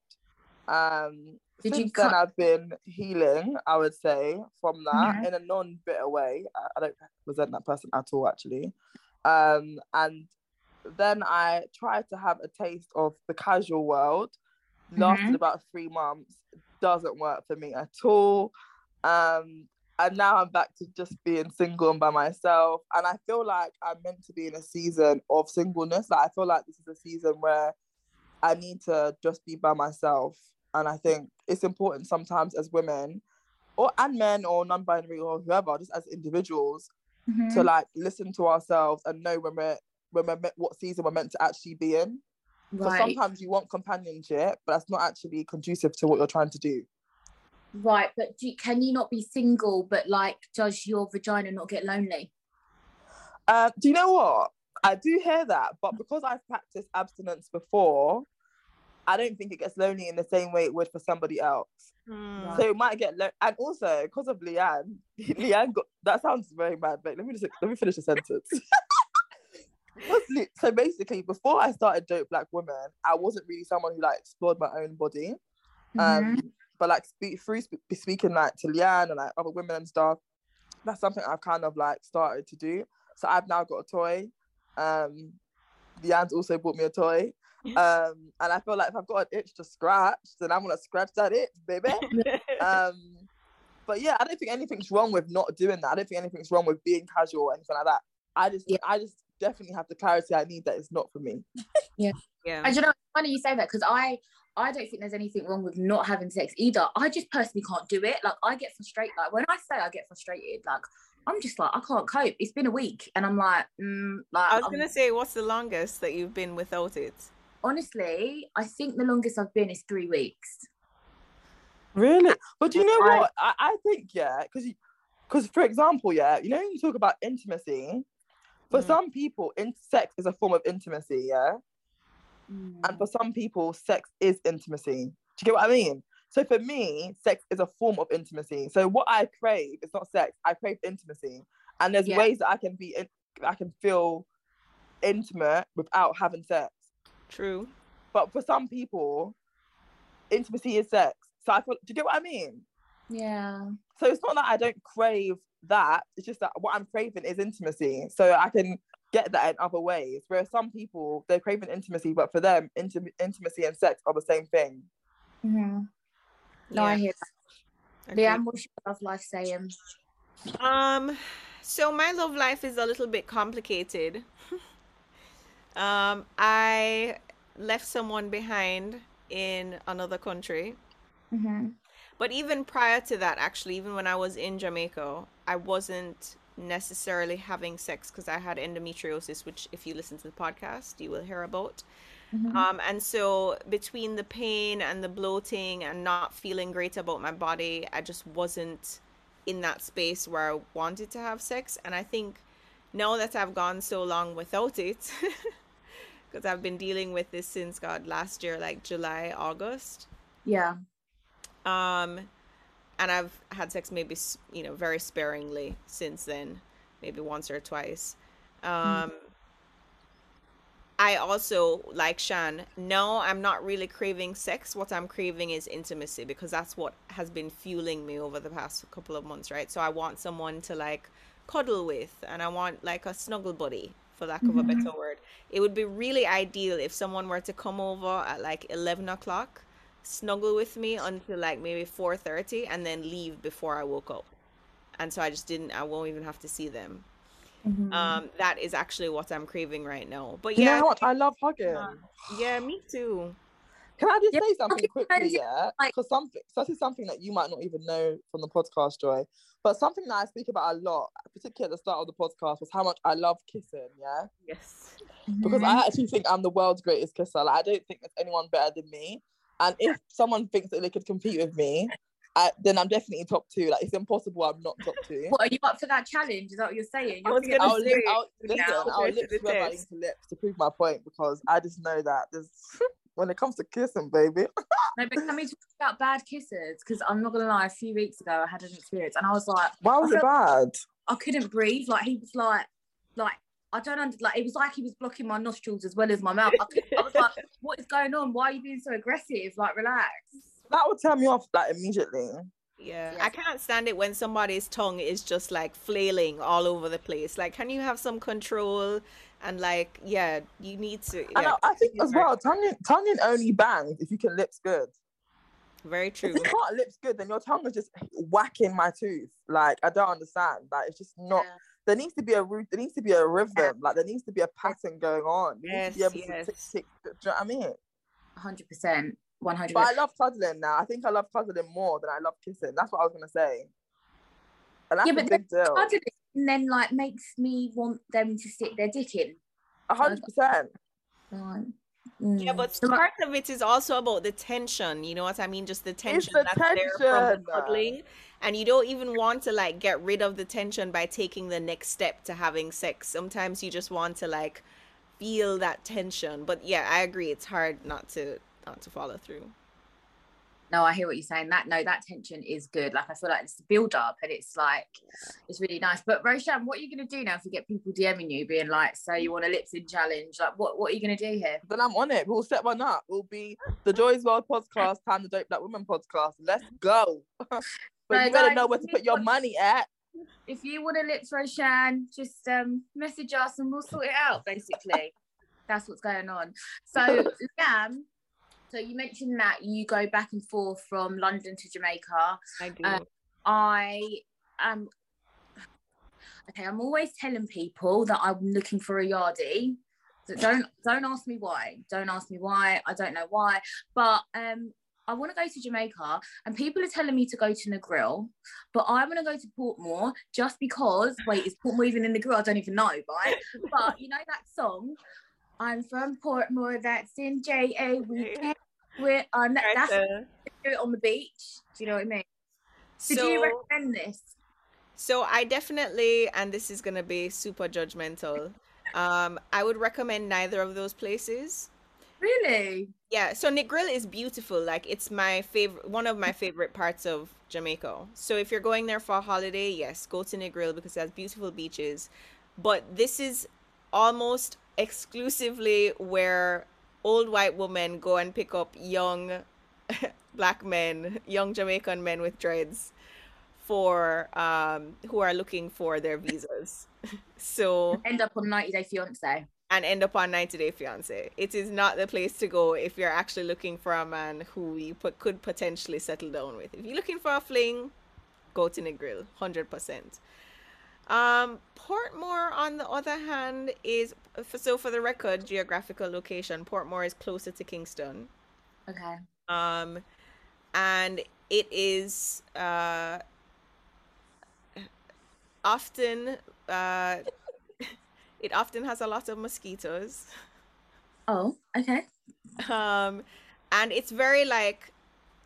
Since then I've been healing, I would say, from that in a non-bitter way. I don't resent that person at all, actually. And then I tried to have a taste of the casual world, lasted about 3 months, doesn't work for me at all. And now I'm back to just being single and by myself. And I feel like I'm meant to be in a season of singleness. Like, I feel like this is a season where I need to just be by myself. And I think it's important sometimes as women, or and men, or non-binary, or whoever, just as individuals, to like listen to ourselves and know what season we're meant to actually be in. Right. So sometimes you want companionship, but that's not actually conducive to what you're trying to do. Right, but can you not be single, but like, does your vagina not get lonely? Do you know what? I do hear that, but because I've practiced abstinence before, I don't think it gets lonely in the same way it would for somebody else. Mm. So it might get lonely. And also, because of Leanne got, that sounds very bad, but let me finish the sentence. So basically, before I started Dope Black Women, I wasn't really someone who like explored my own body, but like speaking like to Leanne and like other women and stuff, that's something I've kind of like started to do. So I've now got a toy. Leanne's also bought me a toy, and I feel like if I've got an itch to scratch, then I'm gonna scratch that itch, baby. But yeah, I don't think anything's wrong with not doing that. I don't think anything's wrong with being casual or anything like that. I just definitely have the clarity I need that it's not for me. Yeah. And you know, it's funny you say that because I don't think there's anything wrong with not having sex either. I just personally can't do it. Like, I get frustrated. Like, when I say I get frustrated, like, I'm just like, I can't cope. It's been a week and I'm like, I was going to say, what's the longest that you've been without it? Honestly, I think the longest I've been is 3 weeks. Really? But do you know what? I think, yeah, because for example, yeah, you know, you talk about intimacy. For some people, sex is a form of intimacy, yeah? And for some people, sex is intimacy. Do you get what I mean? So for me, sex is a form of intimacy. So what I crave is not sex. I crave intimacy. And there's ways that I can feel intimate without having sex. True. But for some people, intimacy is sex. So do you get what I mean? Yeah. So it's not that I don't crave that, it's just that what I'm craving is intimacy, so I can get that in other ways, whereas some people, they're craving intimacy, but for them intimacy and sex are the same thing. No, I hear that. Okay. Leanne, what's your love life saying? So my love life is a little bit complicated. I left someone behind in another country. But even prior to that, actually, even when I was in Jamaica, I wasn't necessarily having sex because I had endometriosis, which if you listen to the podcast, you will hear about. And so between the pain and the bloating and not feeling great about my body, I just wasn't in that space where I wanted to have sex. And I think now that I've gone so long without it, because I've been dealing with this since last year, like July, August. Yeah. And I've had sex maybe, you know, very sparingly since then, maybe once or twice. I also, like Shan, no, I'm not really craving sex. What I'm craving is intimacy, because that's what has been fueling me over the past couple of months, right? So I want someone to like cuddle with, and I want like a snuggle buddy, for lack of a better word. It would be really ideal if someone were to come over at like 11 o'clock, snuggle with me until like maybe 4:30, and then leave before I woke up. And so I just didn't, I won't even have to see them. That is actually what I'm craving right now. But yeah, you know what? I love hugging. Yeah, me too. Can I just say something quickly? Yeah, because such is something that you might not even know from the podcast, Joy. But something that I speak about a lot, particularly at the start of the podcast, was how much I love kissing. Yeah. Yes. Because I actually think I'm the world's greatest kisser. Like, I don't think there's anyone better than me. And if someone thinks that they could compete with me, then I'm definitely top two. Like, it's impossible I'm not top two. What, are you up for that challenge? Is that what you're saying? I'll lip to whoever I need to lip to prove my point, because I just know that there's, when it comes to kissing, baby. No, but can we talk about bad kisses? Because I'm not going to lie, a few weeks ago I had an experience and I was like... Why was it bad? I couldn't breathe. Like, he was like, I don't understand. Like, it was like he was blocking my nostrils as well as my mouth. I was like, what is going on? Why are you being so aggressive? Like, relax. That would turn me off, like, immediately. Yeah, yes. I can't stand it when somebody's tongue is just, like, flailing all over the place. Like, can you have some control? And, like, yeah, you need to... Yeah. And I think as well, tonguing only bangs if you can lips good. Very true. If you can't lips good, then your tongue is just whacking my tooth. Like, I don't understand. Like, it's just not... Yeah. There needs to be a rhythm. Yeah. Like, there needs to be a pattern going on. You need to be able to tick, do you know what I mean? 100%. 100%. But I love cuddling now. I think I love cuddling more than I love kissing. That's what I was gonna say. And that's a big deal. Cuddling then like makes me want them to stick their dick in. 100%. Yeah, but part of it is also about the tension. You know what I mean? Just the tension there from the cuddling, and you don't even want to like get rid of the tension by taking the next step to having sex. Sometimes you just want to like feel that tension. But yeah, I agree. It's hard not to follow through. No, I hear what you're saying. That tension is good. Like, I feel like it's the build up and it's like, it's really nice. But Roshan, what are you going to do now if you get people DMing you being like, so you want a lips in challenge? Like, what are you going to do here? Then I'm on it. We'll set one up. We'll be the Joy's World podcast and the Dope Black Women podcast. Let's go. But so you better know where to put your money at. If you want a lips, Roshan, just message us and we'll sort it out, basically. That's what's going on. So, Leanne, so you mentioned that you go back and forth from London to Jamaica. I do. I'm always telling people that I'm looking for a yardie. So don't ask me why. Don't ask me why. I don't know why. But I want to go to Jamaica, and people are telling me to go to Negril, but I want to go to Portmore just because. Wait, is Portmore even in Negril? I don't even know, right? But you know that song. I'm from Portmore, that's in JA. We're on that. That's do it on the beach. Do you know what I mean? Do you recommend this? So I definitely, and this is gonna be super judgmental, I would recommend neither of those places. Really? Yeah. So Negril is beautiful. Like, it's my favorite, one of my favorite parts of Jamaica. So if you're going there for a holiday, yes, go to Negril because it has beautiful beaches. But this is almost exclusively where old white women go and pick up young black men, young Jamaican men with dreads for who are looking for their visas. So end up on 90 Day Fiancé. It is not the place to go if you're actually looking for a man who you could potentially settle down with. If you're looking for a fling, go to Negril, 100%. Portmore, on the other hand, is, so for the record, geographical location, Portmore is closer to Kingston. Okay. And it is often has a lot of mosquitoes. Oh, okay. And it's very like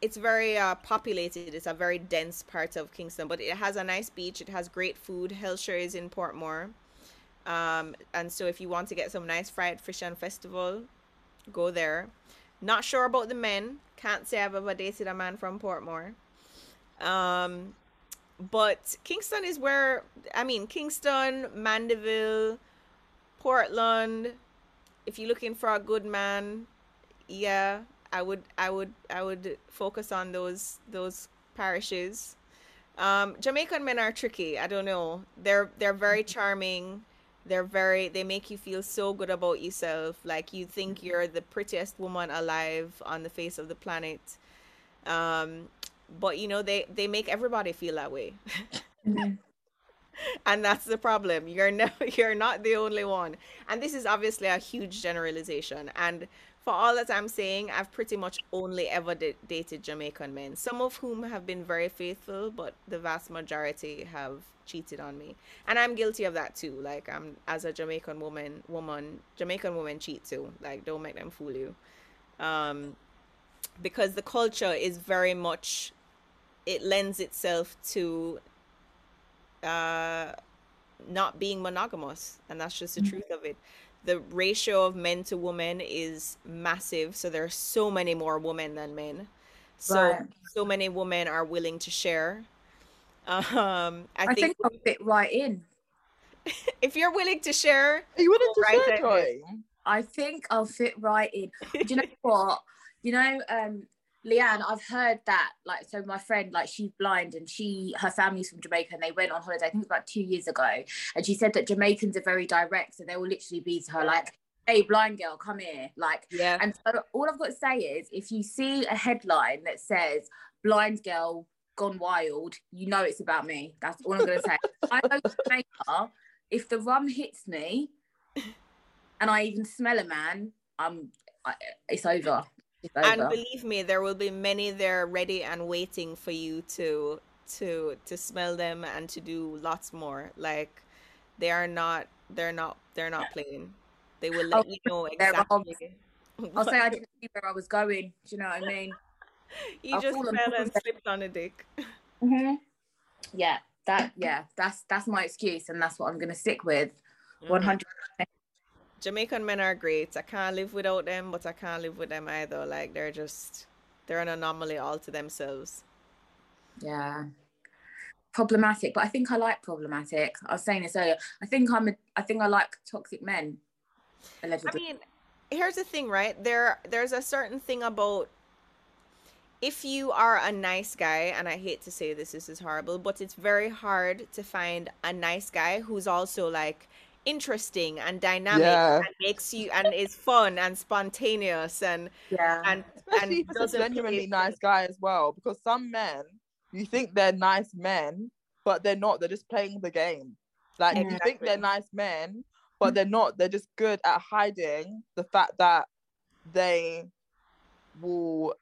It's very populated. It's a very dense part of Kingston, but it has a nice beach. It has great food. Hillshire is in Portmore. And so if you want to get some nice fried fish and festival, go there. Not sure about the men. Can't say I've ever dated a man from Portmore. But Kingston is where, I mean, Kingston, Mandeville, Portland. If you're looking for a good man, yeah. I would focus on those parishes. Jamaican men are tricky. I don't know. They're very charming. They make you feel so good about yourself. Like you think you're the prettiest woman alive on the face of the planet. But you know, they make everybody feel that way. Mm-hmm. And that's the problem. You're not the only one. And this is obviously a huge generalization. And for all that I'm saying, I've pretty much only ever dated Jamaican men, some of whom have been very faithful, but the vast majority have cheated on me. And I'm guilty of that too. Like, I'm, as a Jamaican woman, Jamaican women cheat too. Like, don't make them fool you. Because the culture is very much, it lends itself to not being monogamous. And that's just the truth of it. The ratio of men to women is massive. So there are so many more women than men. So, right. So many women are willing to share. I think I'll fit right in. If you're willing to share. Are you willing to share, Joy? I think I'll fit right in. Do you know what? You know, Leanne, I've heard that, like, so my friend, like, she's blind and her family's from Jamaica and they went on holiday, I think it was about 2 years ago, and she said that Jamaicans are very direct, so they will literally be to her like, hey, blind girl, come here, like, yeah. And so all I've got to say is, if you see a headline that says, blind girl gone wild, you know it's about me. That's all I'm going to say. I go to Jamaica, if the rum hits me and I even smell a man, it's over. And believe me, there will be many there ready and waiting for you to smell them and to do lots more. Like, they're not playing. They will let you know exactly. I'll say I didn't see where I was going. Do you know what I mean? You just fell and slipped on a dick. Mm-hmm. Yeah, that's my excuse, and that's what I'm gonna stick with. 100%. Jamaican men are great. I can't live without them, but I can't live with them either. Like, they're an anomaly all to themselves. Yeah. Problematic, but I think I like problematic. I was saying this earlier. I think I like toxic men. Allegedly. I mean, here's the thing, right? There's a certain thing about, if you are a nice guy, and I hate to say this is horrible, but it's very hard to find a nice guy who's also like interesting and dynamic, yeah, and makes you, and is fun and spontaneous, and yeah, and especially if it's a genuinely nice guy as well, because some men, you think they're nice men, but they're not. They're just playing the game. Like, exactly. You think they're nice men, but they're not. They're just good at hiding the fact that they will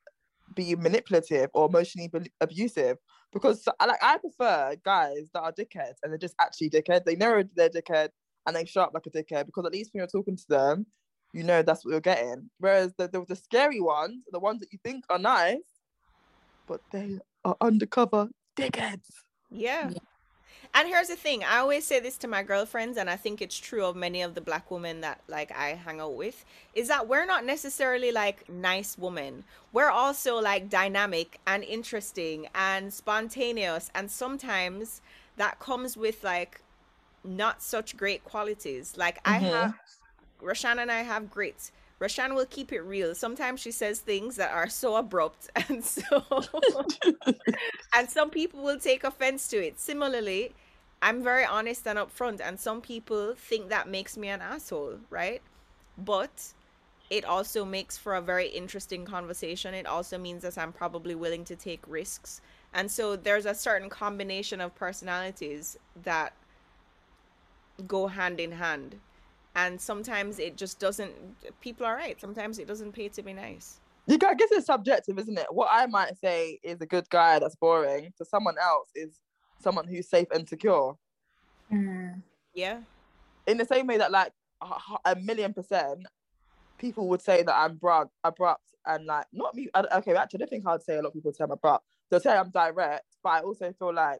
be manipulative or emotionally abusive. Because, like, I prefer guys that are dickheads and they're just actually dickheads. They know they're dickheads and they show up like a dickhead, because at least when you're talking to them, you know that's what you're getting. Whereas the scary ones, the ones that you think are nice, but they are undercover dickheads. Yeah. And here's the thing. I always say this to my girlfriends, and I think it's true of many of the black women that, like, I hang out with, is that we're not necessarily, like, nice women. We're also, like, dynamic and interesting and spontaneous. And sometimes that comes with, like, not such great qualities. Like, I have, Roshan and I have great. Roshan will keep it real. Sometimes she says things that are so abrupt, and so and some people will take offense to it. Similarly, I'm very honest and upfront, and some people think that makes me an asshole, right? But it also makes for a very interesting conversation. It also means that I'm probably willing to take risks. And so there's a certain combination of personalities that go hand in hand, and sometimes it just doesn't. People are right, sometimes it doesn't pay to be nice. You I guess it's subjective, isn't it? What I might say is a good guy that's boring to someone else is someone who's safe and secure. Yeah, in the same way that, like, 1,000,000%, people would say that I'm abrupt and like, not me. Okay, actually, I don't think I'd say a lot of people say I'm abrupt. They'll say I'm direct, but I also feel like,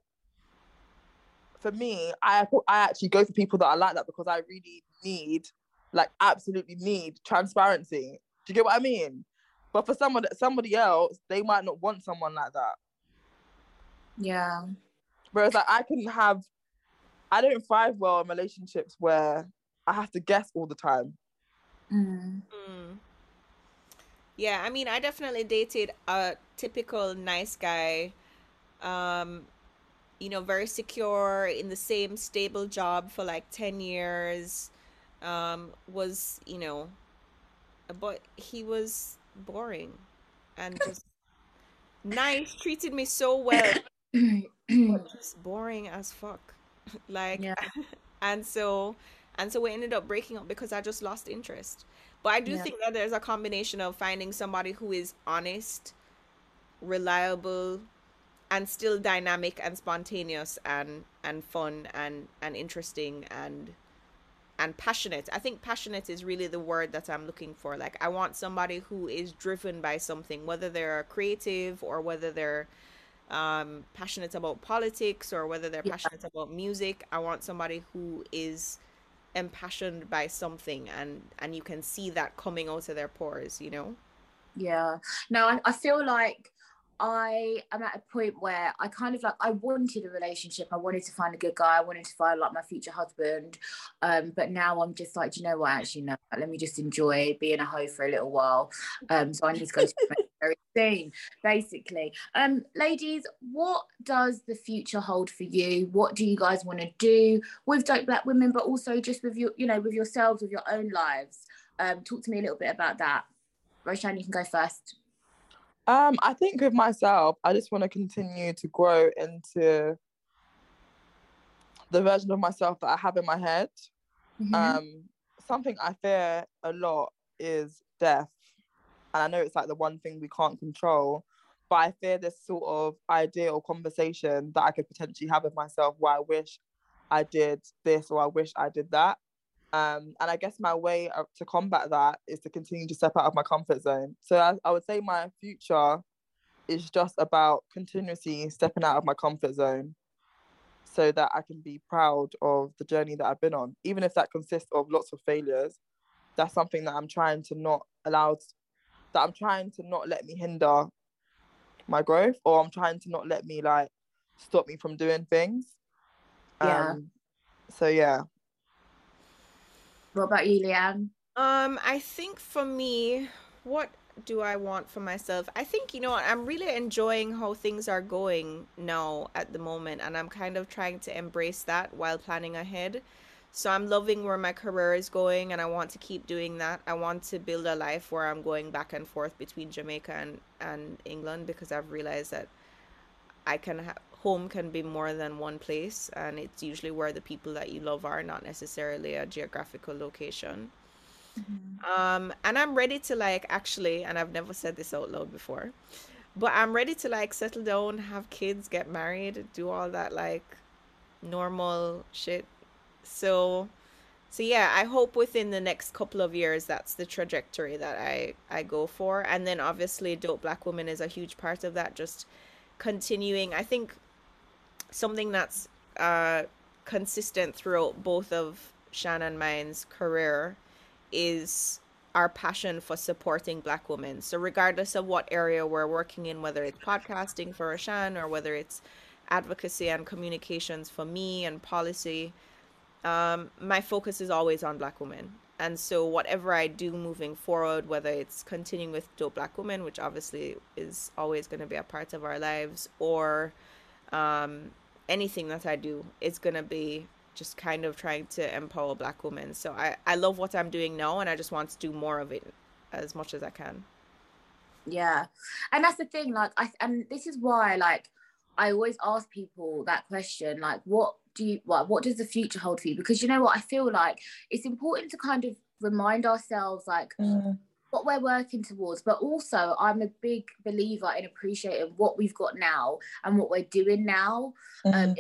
for me, I actually go for people that are like that because I really need, like, absolutely need transparency. Do you get what I mean? But for somebody else, they might not want someone like that. Yeah. Whereas like, I don't thrive well in relationships where I have to guess all the time. Mm. Mm. Yeah, I mean, I definitely dated a typical nice guy, you know, very secure, in the same stable job for like 10 years, was, you know, but he was boring and just nice, treated me so well, but just boring as fuck. Like, yeah. and so we ended up breaking up because I just lost interest. But I do think that there's a combination of finding somebody who is honest, reliable, and still dynamic and spontaneous and fun and interesting and passionate. I think passionate is really the word that I'm looking for. Like, I want somebody who is driven by something, whether they're creative or whether they're passionate about politics or whether they're passionate about music. I want somebody who is impassioned by something and you can see that coming out of their pores, you know? Yeah. No, I feel like I am at a point where I kind of like, I wanted a relationship. I wanted to find a good guy. I wanted to find like my future husband. But now I'm just like, do you know what? Actually, no, let me just enjoy being a hoe for a little while. So I need to go to the very soon, basically. Ladies, what does the future hold for you? What do you guys want to do with Dope Black Women, but also just with your, you know, with yourselves, with your own lives? Talk to me a little bit about that. Roshan, you can go first. I think with myself, I just want to continue to grow into the version of myself that I have in my head. Mm-hmm. Something I fear a lot is death. And I know it's like the one thing we can't control, but I fear this sort of idea or conversation that I could potentially have with myself where I wish I did this or I wish I did that. And I guess my way to combat that is to continue to step out of my comfort zone. So I would say my future is just about continuously stepping out of my comfort zone so that I can be proud of the journey that I've been on. Even if that consists of lots of failures, that's something that I'm trying to not allow, that I'm trying to not let me hinder my growth, or I'm trying to not let me like stop me from doing things. Yeah. So yeah. What about you, Leanne? I think for me, what do I want for myself? I think, you know, I'm really enjoying how things are going now at the moment, and I'm kind of trying to embrace that while planning ahead. So I'm loving where my career is going, and I want to keep doing that. I want to build a life where I'm going back and forth between Jamaica and England, because I've realized that I can home can be more than one place, and it's usually where the people that you love are, not necessarily a geographical location. Mm-hmm. And I'm ready to like, actually, and I've never said this out loud before, but I'm ready to like settle down, have kids, get married, do all that like normal shit. So yeah, I hope within the next couple of years, that's the trajectory that I go for. And then obviously Dope Black Women is a huge part of that, just continuing. I think something that's consistent throughout both of Shan and mine's career is our passion for supporting Black women. So regardless of what area we're working in, whether it's podcasting for Shan or whether it's advocacy and communications for me and policy, my focus is always on Black women. And so whatever I do moving forward, whether it's continuing with Dope Black Women, which obviously is always going to be a part of our lives, or anything that I do, it's going to be just kind of trying to empower Black women. So I love what I'm doing now, and I just want to do more of it as much as I can. Yeah. And that's the thing, like, and this is why, like, I always ask people that question, like, what does the future hold for you? Because, you know what, I feel like it's important to kind of remind ourselves, like, what we're working towards. But also, I'm a big believer in appreciating what we've got now and what we're doing now. Mm-hmm.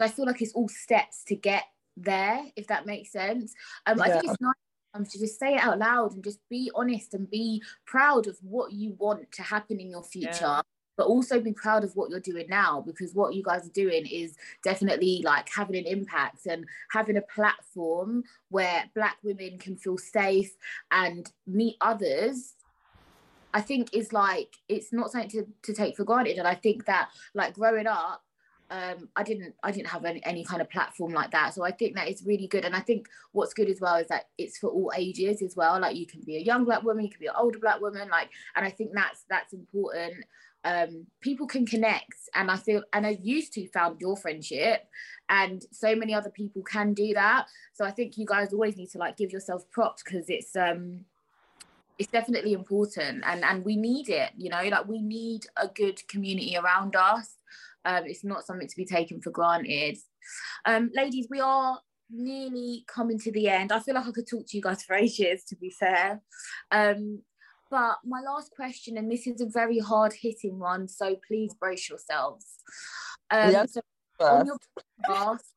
I feel like it's all steps to get there, if that makes sense. I think it's nice to just say it out loud and just be honest and be proud of what you want to happen in your future, but also be proud of what you're doing now, because what you guys are doing is definitely like having an impact and having a platform where Black women can feel safe and meet others. I think is like, it's not something to take for granted. And I think that like growing up, I didn't have any kind of platform like that, so I think that it's really good. And I think what's good as well is that it's for all ages as well. Like you can be a young Black woman, you can be an older Black woman, like, and I think that's important. People can connect, and I feel, and I used to found your friendship, and so many other people can do that. So I think you guys always need to like give yourself props, because it's definitely important, and we need it, you know, like we need a good community around us. It's not something to be taken for granted. Ladies, we are nearly coming to the end. I feel like I could talk to you guys for ages, to be fair. But my last question, and this is a very hard-hitting one, so please brace yourselves. So on your podcast,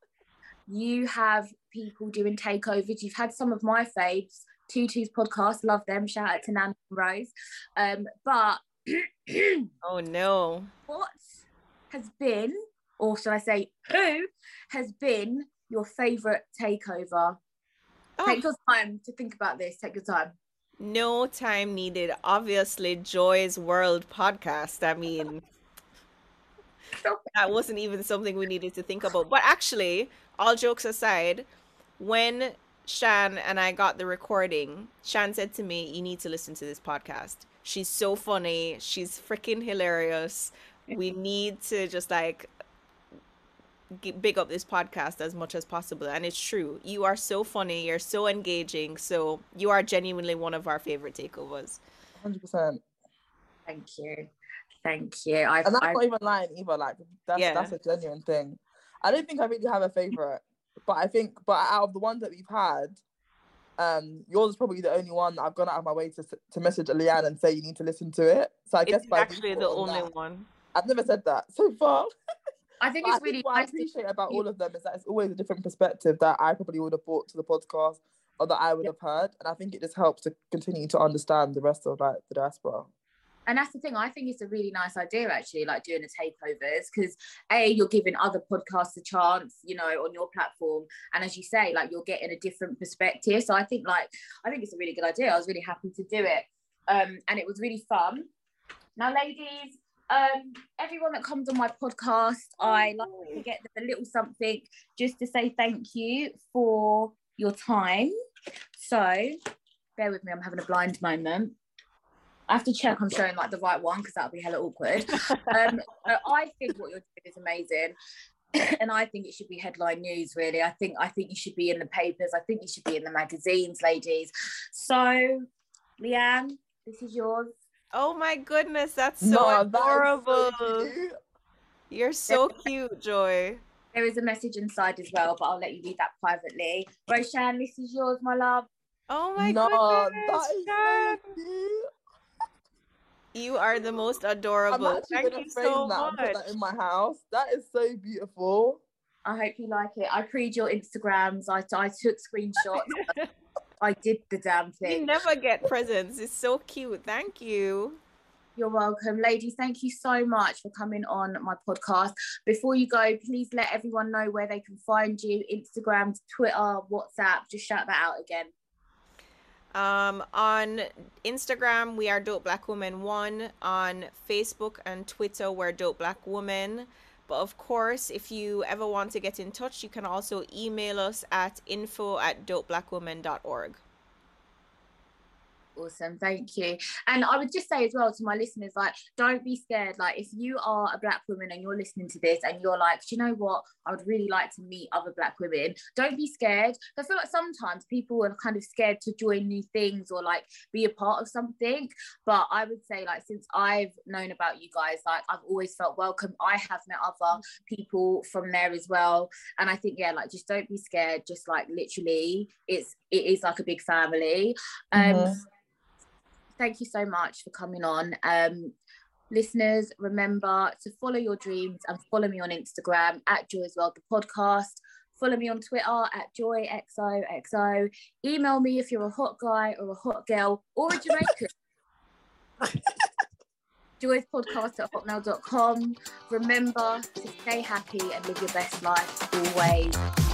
you have people doing takeovers. You've had some of my faves, Tutu's podcast, love them. Shout out to Nan and Rose. But... oh, no. What has been, or should I say who has been, your favorite takeover? Take your time to think about this. Take your time. No time needed. Obviously, Joy's World podcast. I mean, that wasn't even something we needed to think about. But actually, all jokes aside, when Shan and I got the recording, Shan said to me, you need to listen to this podcast. She's so funny. She's freaking hilarious. We need to just like big up this podcast as much as possible. And it's true. You are so funny. You're so engaging. So you are genuinely one of our favorite takeovers. 100%. Thank you. Thank you. And that's not even lying either. Like that's a genuine thing. I don't think I really have a favorite, but out of the ones that we've had, yours is probably the only one that I've gone out of my way to message Leanne and say you need to listen to it. So I guess it's actually the only one. I've never said that so far. I think it's really what I appreciate about all of them is that it's always a different perspective that I probably would have brought to the podcast or that I would have heard, and I think it just helps to continue to understand the rest of like the diaspora. And that's the thing, I think it's a really nice idea actually, like doing the takeovers, because A, you're giving other podcasts a chance, you know, on your platform, and as you say, like you're getting a different perspective. So I think it's a really good idea. I was really happy to do it, and it was really fun. Now, ladies, everyone that comes on my podcast, I like to get them a little something just to say thank you for your time. So bear with me, I'm having a blind moment. I have to check I'm showing like the right one, because that'll be hella awkward. I think what you're doing is amazing, and I think it should be headline news, really. I think you should be in the papers. I think you should be in the magazines, ladies. So Leanne, this is yours. Oh my goodness, that's so adorable. So you're so cute, Joy. There is a message inside as well, but I'll let you read that privately. Roshan, this is yours, my love. Oh my goodness, that is so cute. You are the most adorable. I'm actually going to frame that and put that in my house. That is so beautiful. I hope you like it. I preed your Instagrams. I took screenshots. I did the damn thing. You never get presents. It's so cute. Thank you. You're welcome. Ladies, thank you so much for coming on my podcast. Before you go, please let everyone know where they can find you. Instagram, Twitter, WhatsApp. Just shout that out again. On Instagram, we are Dope Black Women 1. On Facebook and Twitter, we're Dope Black Women. But of course, if you ever want to get in touch, you can also email us at info@dopeblackwomen.org. Awesome, thank you. And I would just say as well to my listeners, like, don't be scared. Like, if you are a Black woman and you're listening to this and you're like, do you know what, I would really like to meet other Black women, don't be scared. I feel like sometimes people are kind of scared to join new things or like be a part of something, but I would say, like, since I've known about you guys, like, I've always felt welcome. I have met other people from there as well, and I think, yeah, like, just don't be scared. Just like, literally, it is like a big family. Thank you so much for coming on. Listeners, remember to follow your dreams and follow me on Instagram at Joy's World, the podcast. Follow me on Twitter at JoyXOXO. Email me if you're a hot guy or a hot girl or a Jamaican. Joy's podcast at hotmail.com. Remember to stay happy and live your best life always.